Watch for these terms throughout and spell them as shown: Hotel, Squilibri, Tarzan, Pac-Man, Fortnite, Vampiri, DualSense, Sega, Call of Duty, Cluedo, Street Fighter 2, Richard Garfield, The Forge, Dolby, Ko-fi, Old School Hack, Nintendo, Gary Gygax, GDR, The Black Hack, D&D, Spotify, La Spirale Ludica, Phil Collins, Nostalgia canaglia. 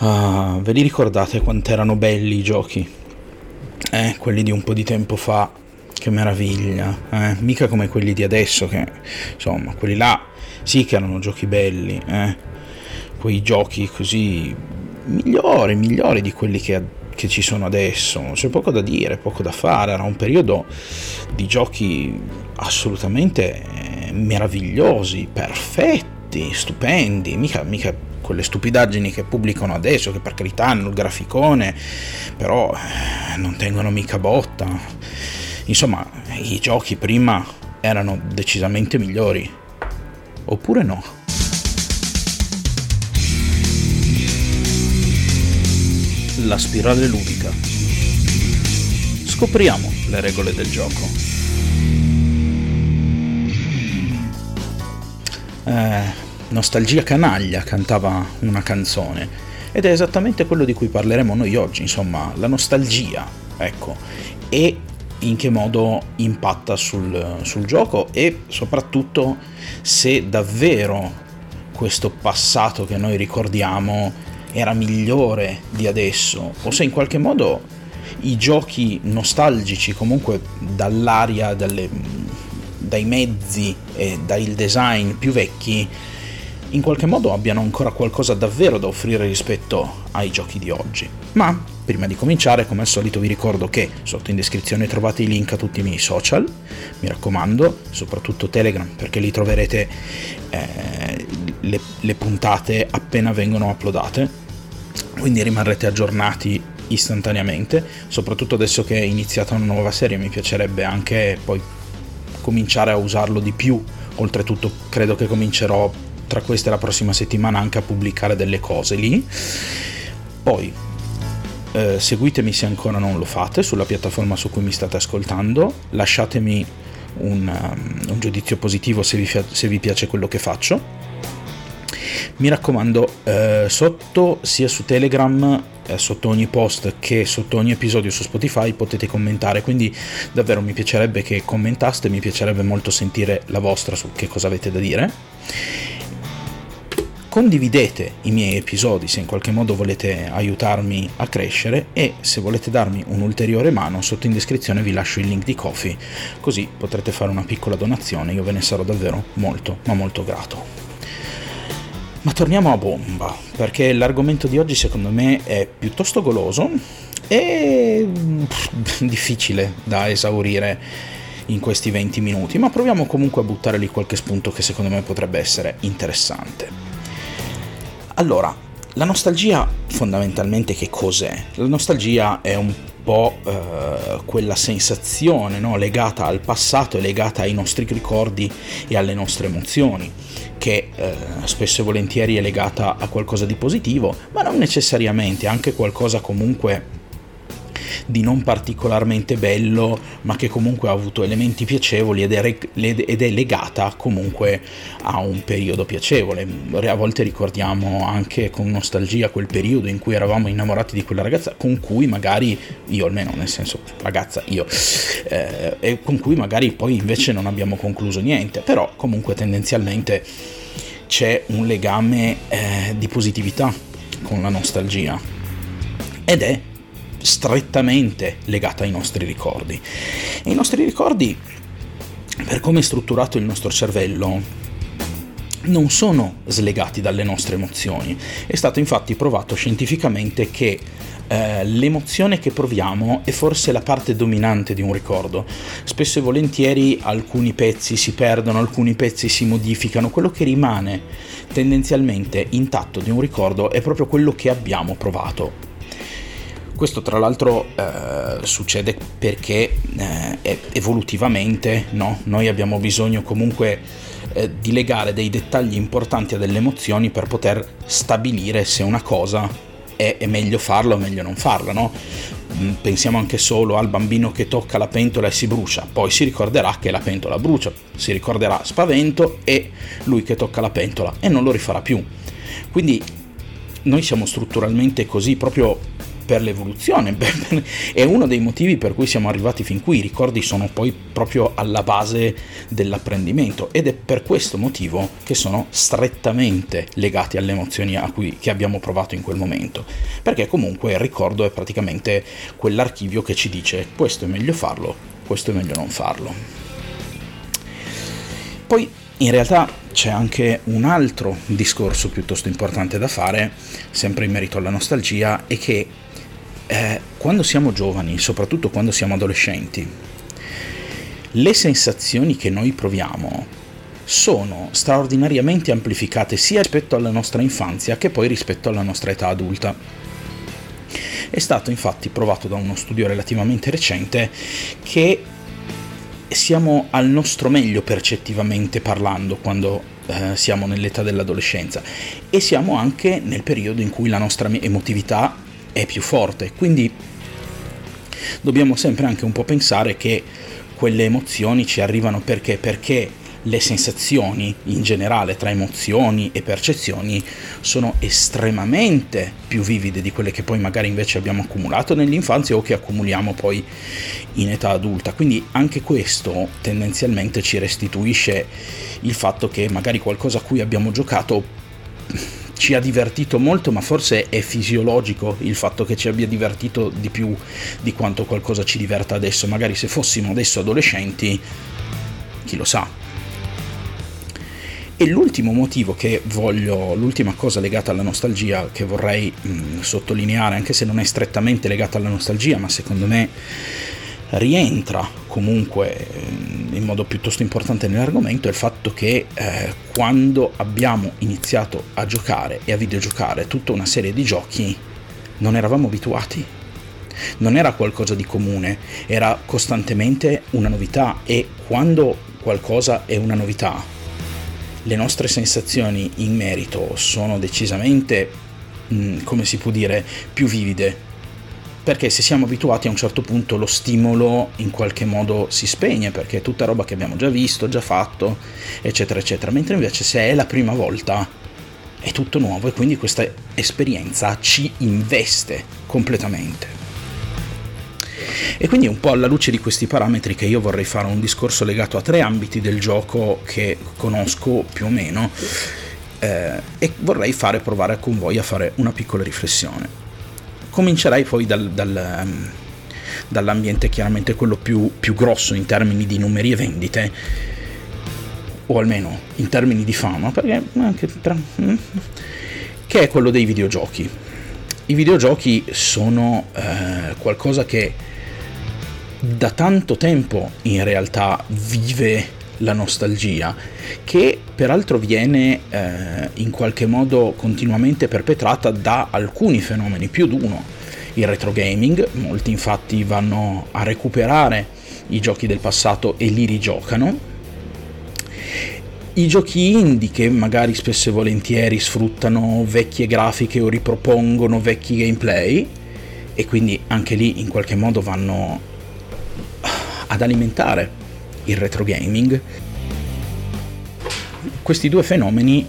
Ve li ricordate quant'erano belli i giochi? Quelli di un po' di tempo fa, che meraviglia, mica come quelli di adesso, che insomma, quelli là sì che erano giochi belli, quei giochi così migliori di quelli che ci sono adesso. C'è poco da dire, poco da fare. Era un periodo di giochi assolutamente meravigliosi, perfetti, stupendi, mica quelle stupidaggini che pubblicano adesso, che per carità hanno il graficone, però non tengono mica botta. Insomma, i giochi prima erano decisamente migliori, oppure no? La spirale ludica. Scopriamo le regole del gioco. Nostalgia canaglia cantava una canzone, ed è esattamente quello di cui parleremo noi oggi, insomma, la nostalgia, ecco, e in che modo impatta sul gioco, e soprattutto se davvero questo passato che noi ricordiamo era migliore di adesso, o se in qualche modo i giochi nostalgici, comunque dall'aria, dai mezzi e dal design più vecchi, in qualche modo abbiano ancora qualcosa davvero da offrire rispetto ai giochi di oggi. Ma prima di cominciare, come al solito, vi ricordo che sotto in descrizione trovate i link a tutti i miei social, mi raccomando, soprattutto Telegram, perché lì troverete le puntate appena vengono uploadate, quindi rimarrete aggiornati istantaneamente. Soprattutto adesso che è iniziata una nuova serie, mi piacerebbe anche poi cominciare a usarlo di più. Oltretutto credo che comincerò tra questa e la prossima settimana anche a pubblicare delle cose lì. Poi seguitemi, se ancora non lo fate, sulla piattaforma su cui mi state ascoltando. Lasciatemi un giudizio positivo se vi piace quello che faccio. Mi raccomando, sotto, sia su Telegram, sotto ogni post, che sotto ogni episodio su Spotify, potete commentare, quindi davvero mi piacerebbe che commentaste, mi piacerebbe molto sentire la vostra su che cosa avete da dire. Condividete i miei episodi se in qualche modo volete aiutarmi a crescere, e se volete darmi un'ulteriore mano, sotto in descrizione vi lascio il link di Ko-fi, così potrete fare una piccola donazione, io ve ne sarò davvero molto ma molto grato. Ma torniamo a bomba, perché l'argomento di oggi secondo me è piuttosto goloso e difficile da esaurire in questi 20 minuti, ma proviamo comunque a buttare lì qualche spunto che secondo me potrebbe essere interessante. Allora, la nostalgia fondamentalmente che cos'è? La nostalgia è un po' quella sensazione, no, legata al passato e legata ai nostri ricordi e alle nostre emozioni, che spesso e volentieri è legata a qualcosa di positivo, ma non necessariamente, anche qualcosa comunque di non particolarmente bello, ma che comunque ha avuto elementi piacevoli ed è legata comunque a un periodo piacevole. A volte ricordiamo anche con nostalgia quel periodo in cui eravamo innamorati di quella ragazza, con cui magari io, almeno nel senso ragazza io, e con cui magari poi invece non abbiamo concluso niente, però comunque tendenzialmente c'è un legame di positività con la nostalgia, ed è strettamente legata ai nostri ricordi. E i nostri ricordi, per come è strutturato il nostro cervello, non sono slegati dalle nostre emozioni. È stato infatti provato scientificamente che l'emozione che proviamo è forse la parte dominante di un ricordo. Spesso e volentieri alcuni pezzi si perdono, alcuni pezzi si modificano. Quello che rimane tendenzialmente intatto di un ricordo è proprio quello che abbiamo provato. Questo tra l'altro succede perché evolutivamente, no? Noi abbiamo bisogno comunque di legare dei dettagli importanti a delle emozioni per poter stabilire se una cosa è meglio farla o meglio non farla, no? Pensiamo anche solo al bambino che tocca la pentola e si brucia, poi si ricorderà che la pentola brucia, si ricorderà spavento e lui che tocca la pentola e non lo rifarà più. Quindi noi siamo strutturalmente così, proprio per l'evoluzione, è uno dei motivi per cui siamo arrivati fin qui. I ricordi sono poi proprio alla base dell'apprendimento ed è per questo motivo che sono strettamente legati alle emozioni che abbiamo provato in quel momento, perché comunque il ricordo è praticamente quell'archivio che ci dice questo è meglio farlo, questo è meglio non farlo. Poi in realtà c'è anche un altro discorso piuttosto importante da fare, sempre in merito alla nostalgia, è che quando siamo giovani, soprattutto quando siamo adolescenti, le sensazioni che noi proviamo sono straordinariamente amplificate sia rispetto alla nostra infanzia che poi rispetto alla nostra età adulta. È stato infatti provato da uno studio relativamente recente che siamo al nostro meglio percettivamente parlando quando siamo nell'età dell'adolescenza, e siamo anche nel periodo in cui la nostra emotività è più forte, quindi dobbiamo sempre anche un po' pensare che quelle emozioni ci arrivano perché le sensazioni in generale tra emozioni e percezioni sono estremamente più vivide di quelle che poi magari invece abbiamo accumulato nell'infanzia o che accumuliamo poi in età adulta, quindi anche questo tendenzialmente ci restituisce il fatto che magari qualcosa a cui abbiamo giocato ci ha divertito molto, ma forse è fisiologico il fatto che ci abbia divertito di più di quanto qualcosa ci diverta adesso. Magari se fossimo adesso adolescenti, chi lo sa. E l'ultima cosa legata alla nostalgia che vorrei sottolineare, anche se non è strettamente legata alla nostalgia, ma secondo me rientra comunque in modo piuttosto importante nell'argomento, è il fatto che quando abbiamo iniziato a giocare e a videogiocare tutta una serie di giochi non eravamo abituati, non era qualcosa di comune, era costantemente una novità, e quando qualcosa è una novità le nostre sensazioni in merito sono decisamente, come si può dire, più vivide, perché se siamo abituati a un certo punto lo stimolo in qualche modo si spegne, perché è tutta roba che abbiamo già visto, già fatto, eccetera eccetera, mentre invece se è la prima volta è tutto nuovo e quindi questa esperienza ci investe completamente. E quindi un po' alla luce di questi parametri che io vorrei fare un discorso legato a tre ambiti del gioco che conosco più o meno, e vorrei provare con voi a fare una piccola riflessione. Comincerei poi dall'ambiente, chiaramente quello più grosso in termini di numeri e vendite, o almeno in termini di fama, perché che è quello dei videogiochi. I videogiochi sono qualcosa che da tanto tempo in realtà vive la nostalgia, che peraltro viene in qualche modo continuamente perpetrata da alcuni fenomeni, più di uno. Il retro gaming, molti infatti vanno a recuperare i giochi del passato e li rigiocano. I giochi indie, che magari spesso e volentieri sfruttano vecchie grafiche o ripropongono vecchi gameplay, e quindi anche lì in qualche modo vanno ad alimentare il retro gaming. Questi due fenomeni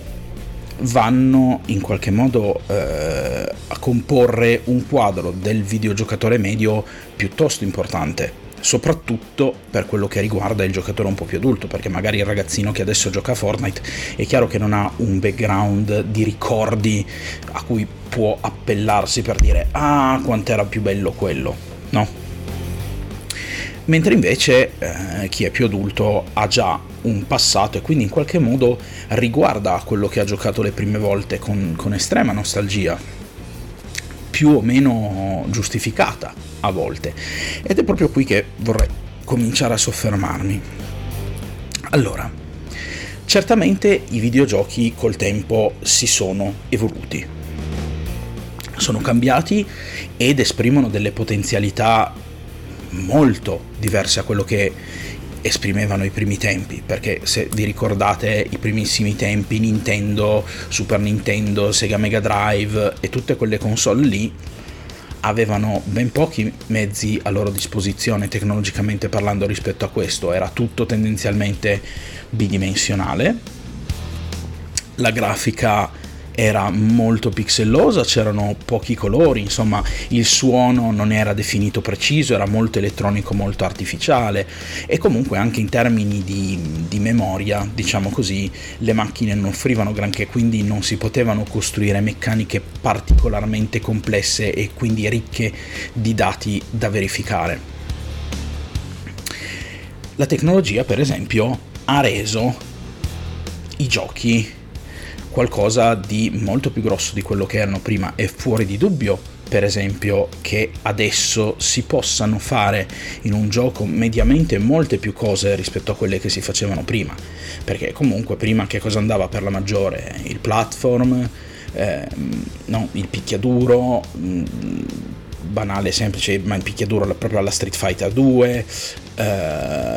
vanno in qualche modo a comporre un quadro del videogiocatore medio piuttosto importante, soprattutto per quello che riguarda il giocatore un po' più adulto, perché magari il ragazzino che adesso gioca a Fortnite è chiaro che non ha un background di ricordi a cui può appellarsi per dire ah, quant'era più bello quello, no? Mentre invece chi è più adulto ha già un passato e quindi in qualche modo riguarda a quello che ha giocato le prime volte con estrema nostalgia, più o meno giustificata a volte, ed è proprio qui che vorrei cominciare a soffermarmi. Allora, certamente i videogiochi col tempo si sono evoluti, sono cambiati ed esprimono delle potenzialità molto diverse a quello che esprimevano i primi tempi, perché se vi ricordate i primissimi tempi Nintendo, Super Nintendo, Sega Mega Drive e tutte quelle console lì avevano ben pochi mezzi a loro disposizione tecnologicamente parlando rispetto a questo, era tutto tendenzialmente bidimensionale, la grafica era molto pixellosa, c'erano pochi colori, insomma il suono non era definito preciso, era molto elettronico, molto artificiale, e comunque anche in termini di memoria, diciamo così, le macchine non offrivano granché, quindi non si potevano costruire meccaniche particolarmente complesse e quindi ricche di dati da verificare. La tecnologia, per esempio, ha reso i giochi qualcosa di molto più grosso di quello che erano prima. È fuori di dubbio, per esempio, che adesso si possano fare in un gioco mediamente molte più cose rispetto a quelle che si facevano prima, perché comunque prima che cosa andava per la maggiore? Il platform, il picchiaduro, banale, semplice, ma il picchiaduro proprio alla Street Fighter 2,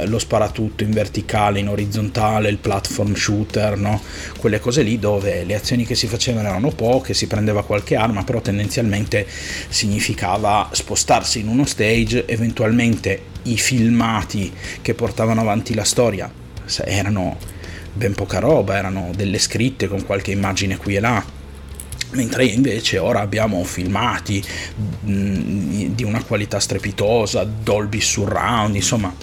lo sparatutto in verticale, in orizzontale, il platform shooter, no? Quelle cose lì dove le azioni che si facevano erano poche, si prendeva qualche arma, però tendenzialmente significava spostarsi in uno stage, eventualmente i filmati che portavano avanti la storia erano ben poca roba, erano delle scritte con qualche immagine qui e là. Mentre invece ora abbiamo filmati di una qualità strepitosa, Dolby Surround, insomma,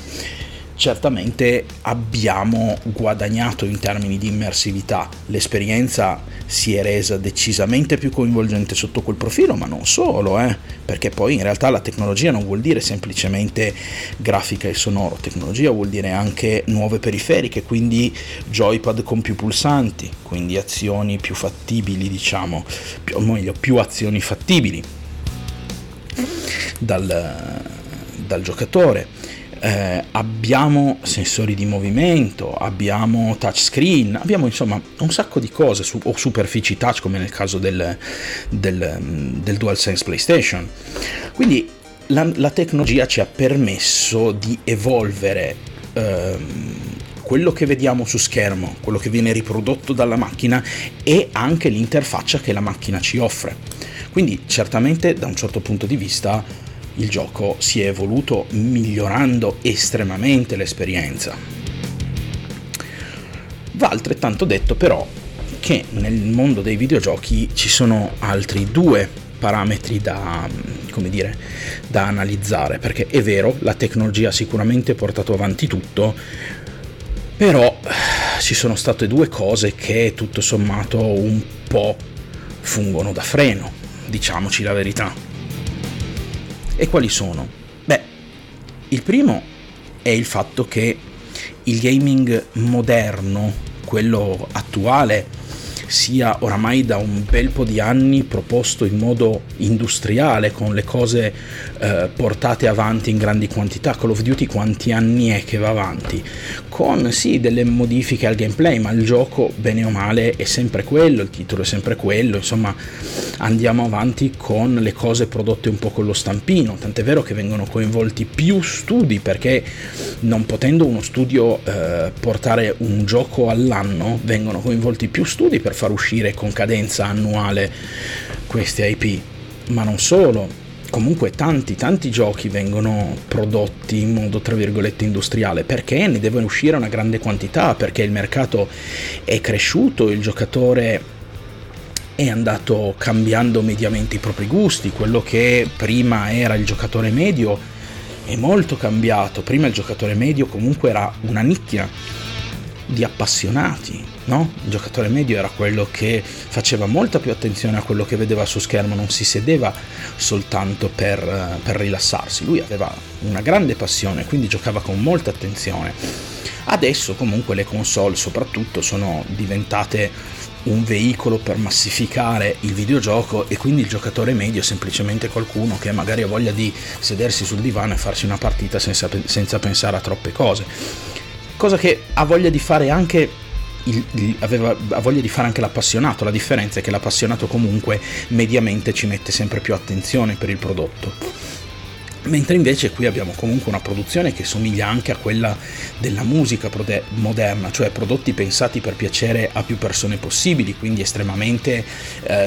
certamente abbiamo guadagnato in termini di immersività. L'esperienza si è resa decisamente più coinvolgente sotto quel profilo, ma non solo, perché poi in realtà la tecnologia non vuol dire semplicemente grafica e sonoro, tecnologia vuol dire anche nuove periferiche, quindi joypad con più pulsanti, quindi azioni più fattibili, diciamo, o meglio, più azioni fattibili dal giocatore. Abbiamo sensori di movimento, abbiamo touchscreen, abbiamo insomma un sacco di cose o superfici touch come nel caso del DualSense PlayStation. Quindi la tecnologia ci ha permesso di evolvere quello che vediamo su schermo, quello che viene riprodotto dalla macchina e anche l'interfaccia che la macchina ci offre. Quindi certamente da un certo punto di vista il gioco si è evoluto migliorando estremamente l'esperienza. Va altrettanto detto però che nel mondo dei videogiochi ci sono altri due parametri da analizzare, perché è vero, la tecnologia ha sicuramente portato avanti tutto, però ci sono state due cose che tutto sommato un po' fungono da freno, diciamoci la verità. E quali sono? Beh, il primo è il fatto che il gaming moderno, quello attuale, sia oramai da un bel po' di anni proposto in modo industriale, con le cose portate avanti in grandi quantità. Call of Duty quanti anni è che va avanti? Con sì delle modifiche al gameplay, ma il gioco bene o male è sempre quello, il titolo è sempre quello, insomma andiamo avanti con le cose prodotte un po' con lo stampino, tant'è vero che vengono coinvolti più studi, perché non potendo uno studio portare un gioco all'anno, vengono coinvolti più studi per far uscire con cadenza annuale queste IP. Ma non solo, comunque tanti giochi vengono prodotti in modo tra virgolette industriale, perché ne devono uscire una grande quantità, perché il mercato è cresciuto, il giocatore è andato cambiando mediamente i propri gusti, quello che prima era il giocatore medio è molto cambiato. Prima il giocatore medio comunque era una nicchia di appassionati, no? Il giocatore medio era quello che faceva molta più attenzione a quello che vedeva su schermo, non si sedeva soltanto per rilassarsi, lui aveva una grande passione, quindi giocava con molta attenzione. Adesso comunque le console soprattutto sono diventate un veicolo per massificare il videogioco, e quindi il giocatore medio è semplicemente qualcuno che magari ha voglia di sedersi sul divano e farsi una partita senza pensare a troppe cose. Cosa che ha voglia di fare anche l'appassionato. La differenza è che l'appassionato comunque mediamente ci mette sempre più attenzione per il prodotto, mentre invece qui abbiamo comunque una produzione che somiglia anche a quella della musica moderna, cioè prodotti pensati per piacere a più persone possibili, quindi estremamente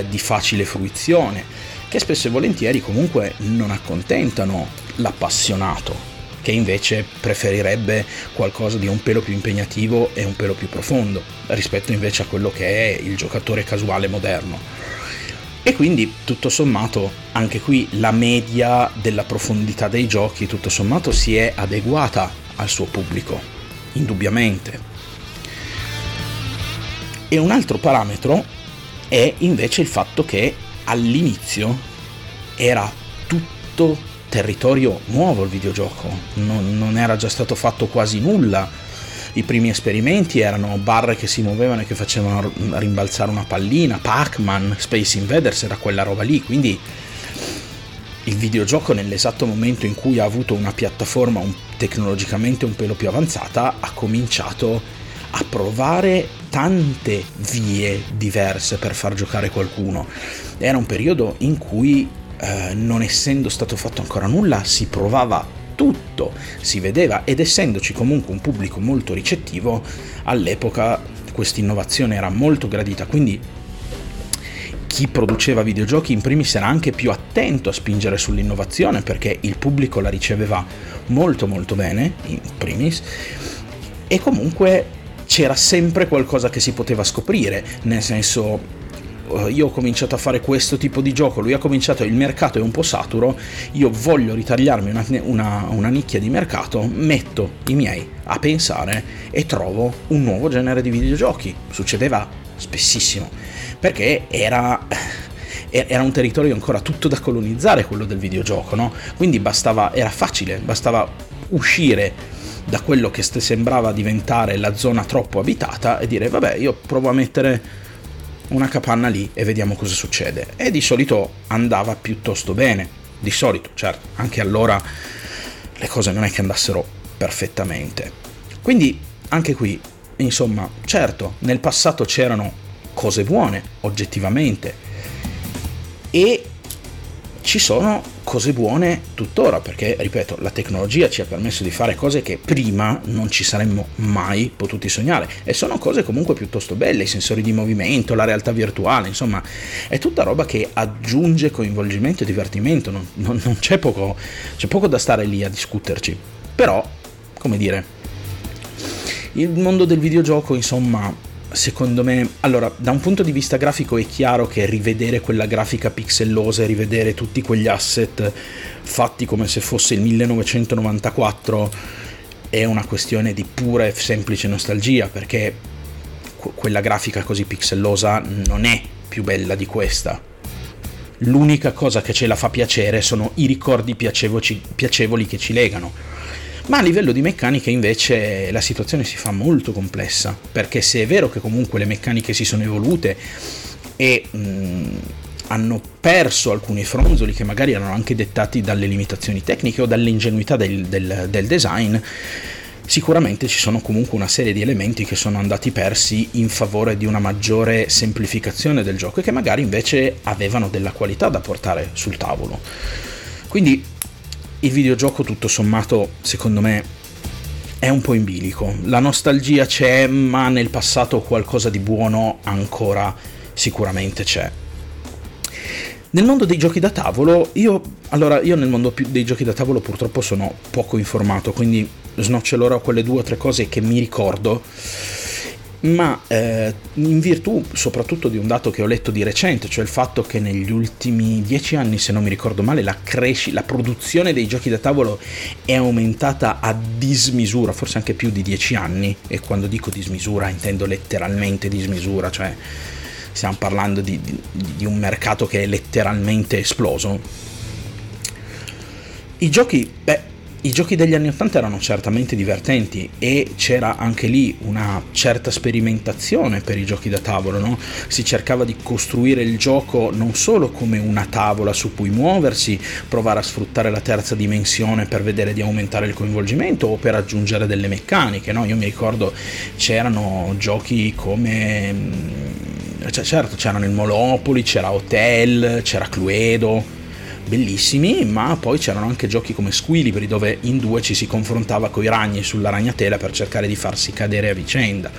di facile fruizione, che spesso e volentieri comunque non accontentano l'appassionato, che invece preferirebbe qualcosa di un pelo più impegnativo e un pelo più profondo rispetto invece a quello che è il giocatore casuale moderno. E quindi tutto sommato anche qui la media della profondità dei giochi tutto sommato si è adeguata al suo pubblico, indubbiamente. E un altro parametro è invece il fatto che all'inizio era tutto territorio nuovo il videogioco, non era già stato fatto quasi nulla. I primi esperimenti erano barre che si muovevano e che facevano rimbalzare una pallina, Pac-Man, Space Invaders, era quella roba lì. Quindi il videogioco, nell'esatto momento in cui ha avuto una piattaforma tecnologicamente un pelo più avanzata, ha cominciato a provare tante vie diverse per far giocare qualcuno. Era un periodo in cui non essendo stato fatto ancora nulla si provava tutto, si vedeva, ed essendoci comunque un pubblico molto ricettivo all'epoca, questa innovazione era molto gradita. Quindi chi produceva videogiochi in primis era anche più attento a spingere sull'innovazione, perché il pubblico la riceveva molto molto bene in primis, e comunque c'era sempre qualcosa che si poteva scoprire, nel senso, io ho cominciato a fare questo tipo di gioco, lui ha cominciato, il mercato è un po' saturo, io voglio ritagliarmi una nicchia di mercato, metto i miei a pensare e trovo un nuovo genere di videogiochi. Succedeva spessissimo, perché era un territorio ancora tutto da colonizzare, quello del videogioco, no? Quindi era facile, bastava uscire da quello che sembrava diventare la zona troppo abitata e dire vabbè, io provo a mettere una capanna lì e vediamo cosa succede, e di solito andava piuttosto bene. Di solito, certo, anche allora le cose non è che andassero perfettamente. Quindi anche qui, insomma, certo, nel passato c'erano cose buone oggettivamente e ci sono cose buone tuttora, perché, ripeto, la tecnologia ci ha permesso di fare cose che prima non ci saremmo mai potuti sognare, e sono cose comunque piuttosto belle, i sensori di movimento, la realtà virtuale, insomma è tutta roba che aggiunge coinvolgimento e divertimento, non c'è poco da stare lì a discuterci. Però, come dire, il mondo del videogioco, insomma, secondo me, allora, da un punto di vista grafico è chiaro che rivedere quella grafica pixellosa e rivedere tutti quegli asset fatti come se fosse il 1994 è una questione di pura e semplice nostalgia, perché quella grafica così pixellosa non è più bella di questa. L'unica cosa che ce la fa piacere sono i ricordi piacevoli che ci legano. Ma a livello di meccaniche invece la situazione si fa molto complessa, perché se è vero che comunque le meccaniche si sono evolute e hanno perso alcuni fronzoli che magari erano anche dettati dalle limitazioni tecniche o dall'ingenuità del design, sicuramente ci sono comunque una serie di elementi che sono andati persi in favore di una maggiore semplificazione del gioco e che magari invece avevano della qualità da portare sul tavolo. Quindi il videogioco tutto sommato, secondo me, è un po' in bilico. La nostalgia c'è, ma nel passato qualcosa di buono ancora sicuramente c'è. Nel mondo dei giochi da tavolo, io nel mondo dei giochi da tavolo purtroppo sono poco informato, quindi snocciolerò quelle 2 o 3 cose che mi ricordo, ma in virtù soprattutto di un dato che ho letto di recente, cioè il fatto che negli ultimi 10 anni, se non mi ricordo male, la produzione dei giochi da tavolo è aumentata a dismisura, forse anche più di 10 anni, e quando dico dismisura intendo letteralmente dismisura, cioè stiamo parlando di un mercato che è letteralmente esploso. I giochi degli anni 80 erano certamente divertenti e c'era anche lì una certa sperimentazione per i giochi da tavolo, no? Si cercava di costruire il gioco non solo come una tavola su cui muoversi, provare a sfruttare la terza dimensione per vedere di aumentare il coinvolgimento o per aggiungere delle meccaniche, no? Io mi ricordo c'erano giochi come, certo, c'erano il Monopoli, c'era Hotel, c'era Cluedo, bellissimi, ma poi c'erano anche giochi come Squilibri, dove in 2 ci si confrontava coi ragni sulla ragnatela per cercare di farsi cadere a vicenda.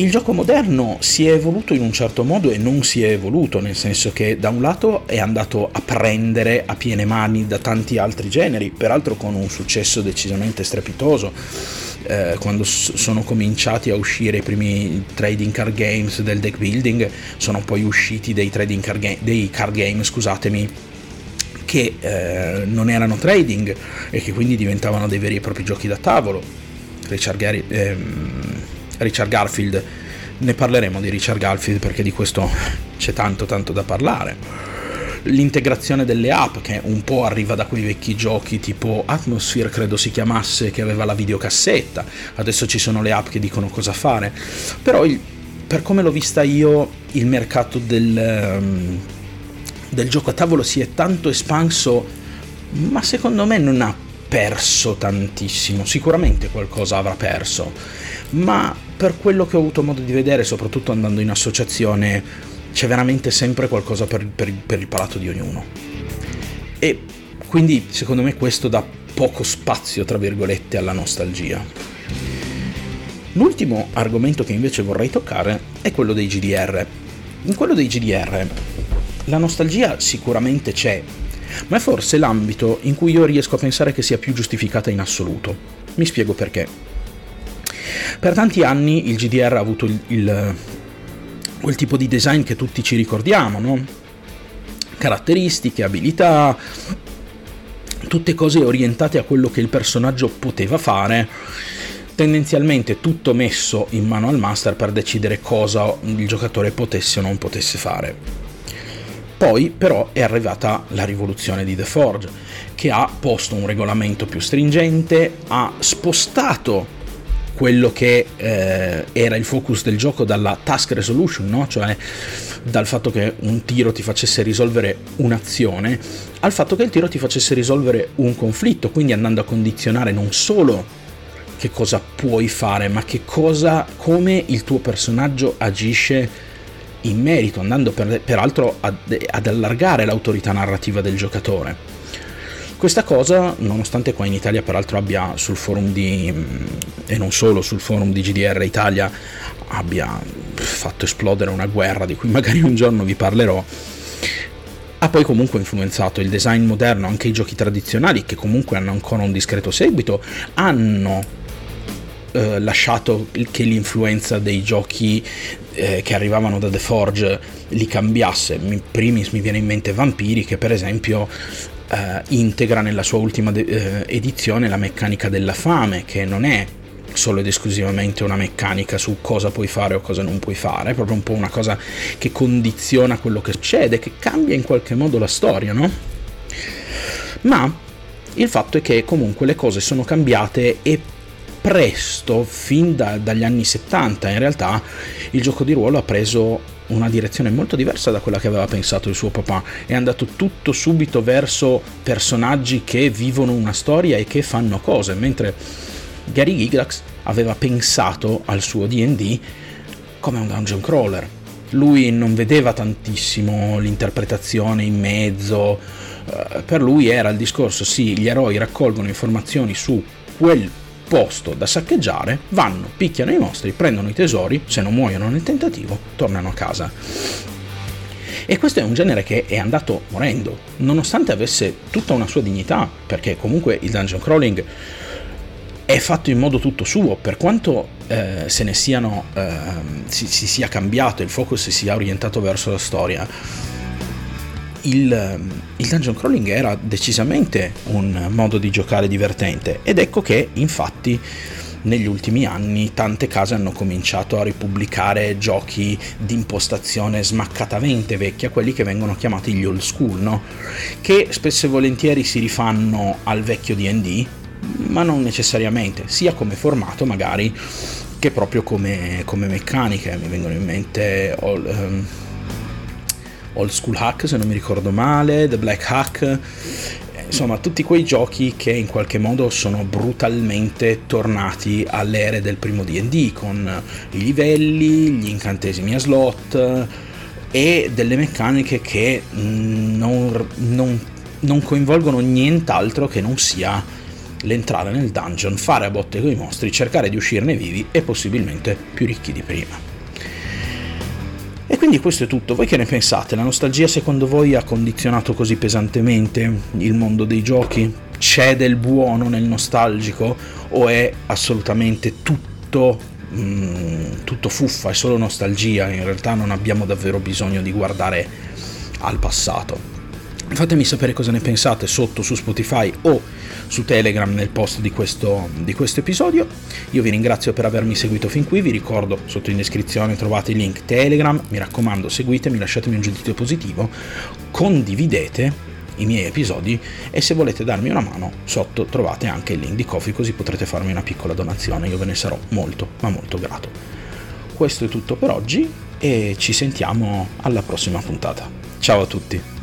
Il gioco moderno si è evoluto in un certo modo e non si è evoluto, nel senso che da un lato è andato a prendere a piene mani da tanti altri generi, peraltro con un successo decisamente strepitoso. Quando sono cominciati a uscire i primi trading card games del deck building, sono poi usciti dei trading card game, dei card game, scusatemi, che non erano trading e che quindi diventavano dei veri e propri giochi da tavolo. Richard Garfield, ne parleremo di Richard Garfield perché di questo c'è tanto da parlare. L'integrazione delle app, che un po' arriva da quei vecchi giochi tipo Atmosphere, credo si chiamasse, che aveva la videocassetta. Adesso ci sono le app che dicono cosa fare, però per come l'ho vista io, il mercato del gioco a tavolo si è tanto espanso, ma secondo me non ha perso tantissimo. Sicuramente qualcosa avrà perso, ma per quello che ho avuto modo di vedere, soprattutto andando in associazione, c'è veramente sempre qualcosa per il palato di ognuno, e quindi secondo me questo dà poco spazio, tra virgolette, alla nostalgia. L'ultimo argomento che invece vorrei toccare è quello dei GDR. In quello dei GDR la nostalgia sicuramente c'è, ma è forse l'ambito in cui io riesco a pensare che sia più giustificata in assoluto. Mi spiego perché. Per tanti anni il GDR ha avuto quel tipo di design che tutti ci ricordiamo, no? Caratteristiche, abilità, tutte cose orientate a quello che il personaggio poteva fare, tendenzialmente tutto messo in mano al master per decidere cosa il giocatore potesse o non potesse fare. Poi però è arrivata la rivoluzione di The Forge, che ha posto un regolamento più stringente, ha spostato quello che era il focus del gioco dalla task resolution, no? Cioè dal fatto che un tiro ti facesse risolvere un'azione, al fatto che il tiro ti facesse risolvere un conflitto, quindi andando a condizionare non solo che cosa puoi fare, ma come il tuo personaggio agisce in merito, andando peraltro ad allargare l'autorità narrativa del giocatore. Questa cosa, nonostante qua in Italia peraltro abbia sul forum di, e non solo sul forum di GDR Italia, abbia fatto esplodere una guerra di cui magari un giorno vi parlerò, ha poi comunque influenzato il design moderno. Anche i giochi tradizionali, che comunque hanno ancora un discreto seguito, hanno lasciato che l'influenza dei giochi che arrivavano da The Forge li cambiasse. In primis mi viene in mente Vampiri, che per esempio integra nella sua ultima edizione la meccanica della fame, che non è solo ed esclusivamente una meccanica su cosa puoi fare o cosa non puoi fare, è proprio un po' una cosa che condiziona quello che succede, che cambia in qualche modo la storia, no? Ma il fatto è che comunque le cose sono cambiate, e presto, fin dagli anni 70, in realtà il gioco di ruolo ha preso una direzione molto diversa da quella che aveva pensato il suo papà. È andato tutto subito verso personaggi che vivono una storia e che fanno cose, mentre Gary Gygax aveva pensato al suo D&D come un dungeon crawler. Lui non vedeva tantissimo l'interpretazione in mezzo, per lui era il discorso: sì, gli eroi raccolgono informazioni su quel posto da saccheggiare, vanno, picchiano i mostri, prendono i tesori, se non muoiono nel tentativo tornano a casa. E questo è un genere che è andato morendo, nonostante avesse tutta una sua dignità, perché comunque il dungeon crawling è fatto in modo tutto suo, per quanto si sia cambiato il focus, si sia orientato verso la storia. Il dungeon crawling era decisamente un modo di giocare divertente, ed ecco che infatti negli ultimi anni tante case hanno cominciato a ripubblicare giochi di impostazione smaccatamente vecchia, quelli che vengono chiamati gli old school, no? Che spesso e volentieri si rifanno al vecchio D&D, ma non necessariamente, sia come formato magari che proprio come meccaniche. Mi vengono in mente Old School Hack, se non mi ricordo male, The Black Hack, insomma tutti quei giochi che in qualche modo sono brutalmente tornati alle ere del primo D&D, con i livelli, gli incantesimi a slot e delle meccaniche che non coinvolgono nient'altro che non sia l'entrare nel dungeon, fare a botte coi mostri, cercare di uscirne vivi e possibilmente più ricchi di prima. E quindi questo è tutto. Voi che ne pensate? La nostalgia secondo voi ha condizionato così pesantemente il mondo dei giochi? C'è del buono nel nostalgico o è assolutamente tutto fuffa, è solo nostalgia? In realtà non abbiamo davvero bisogno di guardare al passato. Fatemi sapere cosa ne pensate sotto su Spotify o su Telegram nel post di questo episodio. Io vi ringrazio per avermi seguito fin qui, vi ricordo sotto in descrizione trovate il link Telegram, mi raccomando seguitemi, lasciatemi un giudizio positivo, condividete i miei episodi e se volete darmi una mano sotto trovate anche il link di Ko-fi, così potrete farmi una piccola donazione, io ve ne sarò molto ma molto grato. Questo è tutto per oggi e ci sentiamo alla prossima puntata. Ciao a tutti!